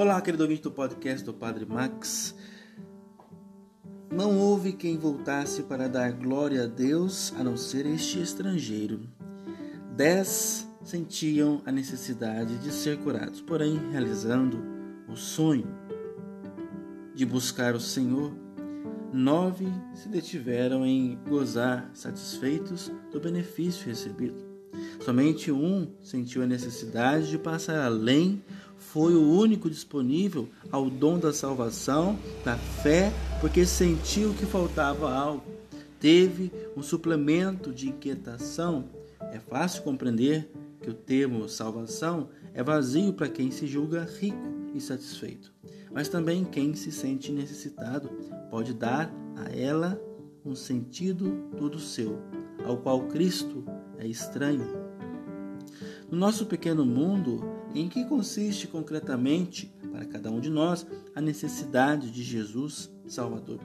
Olá, querido ouvinte do podcast do Padre Max. Não houve quem voltasse para dar glória a Deus, a não ser este estrangeiro. 10 sentiam a necessidade de ser curados, porém, realizando o sonho de buscar o Senhor, 9 se detiveram em gozar, satisfeitos do benefício recebido. Somente um sentiu a necessidade de passar além, foi o único disponível ao dom da salvação, da fé, porque sentiu que faltava algo. Teve um suplemento de inquietação. É fácil compreender que o termo salvação é vazio para quem se julga rico e satisfeito. Mas também quem se sente necessitado pode dar a ela um sentido todo seu, ao qual Cristo é estranho. No nosso pequeno mundo, em que consiste concretamente, para cada um de nós, a necessidade de Jesus Salvador?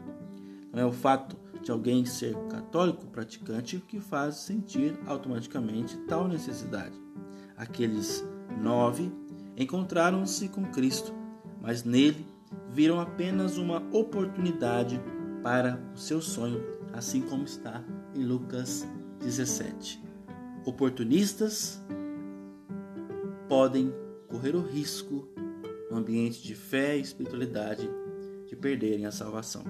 Não é o fato de alguém ser católico praticante que faz sentir automaticamente tal necessidade. Aqueles 9 encontraram-se com Cristo, mas nele viram apenas uma oportunidade para o seu sonho, assim como está em Lucas 17. Oportunistas podem correr o risco, no ambiente de fé e espiritualidade, de perderem a salvação.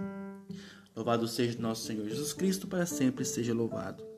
Louvado seja nosso Senhor Jesus Cristo, para sempre seja louvado.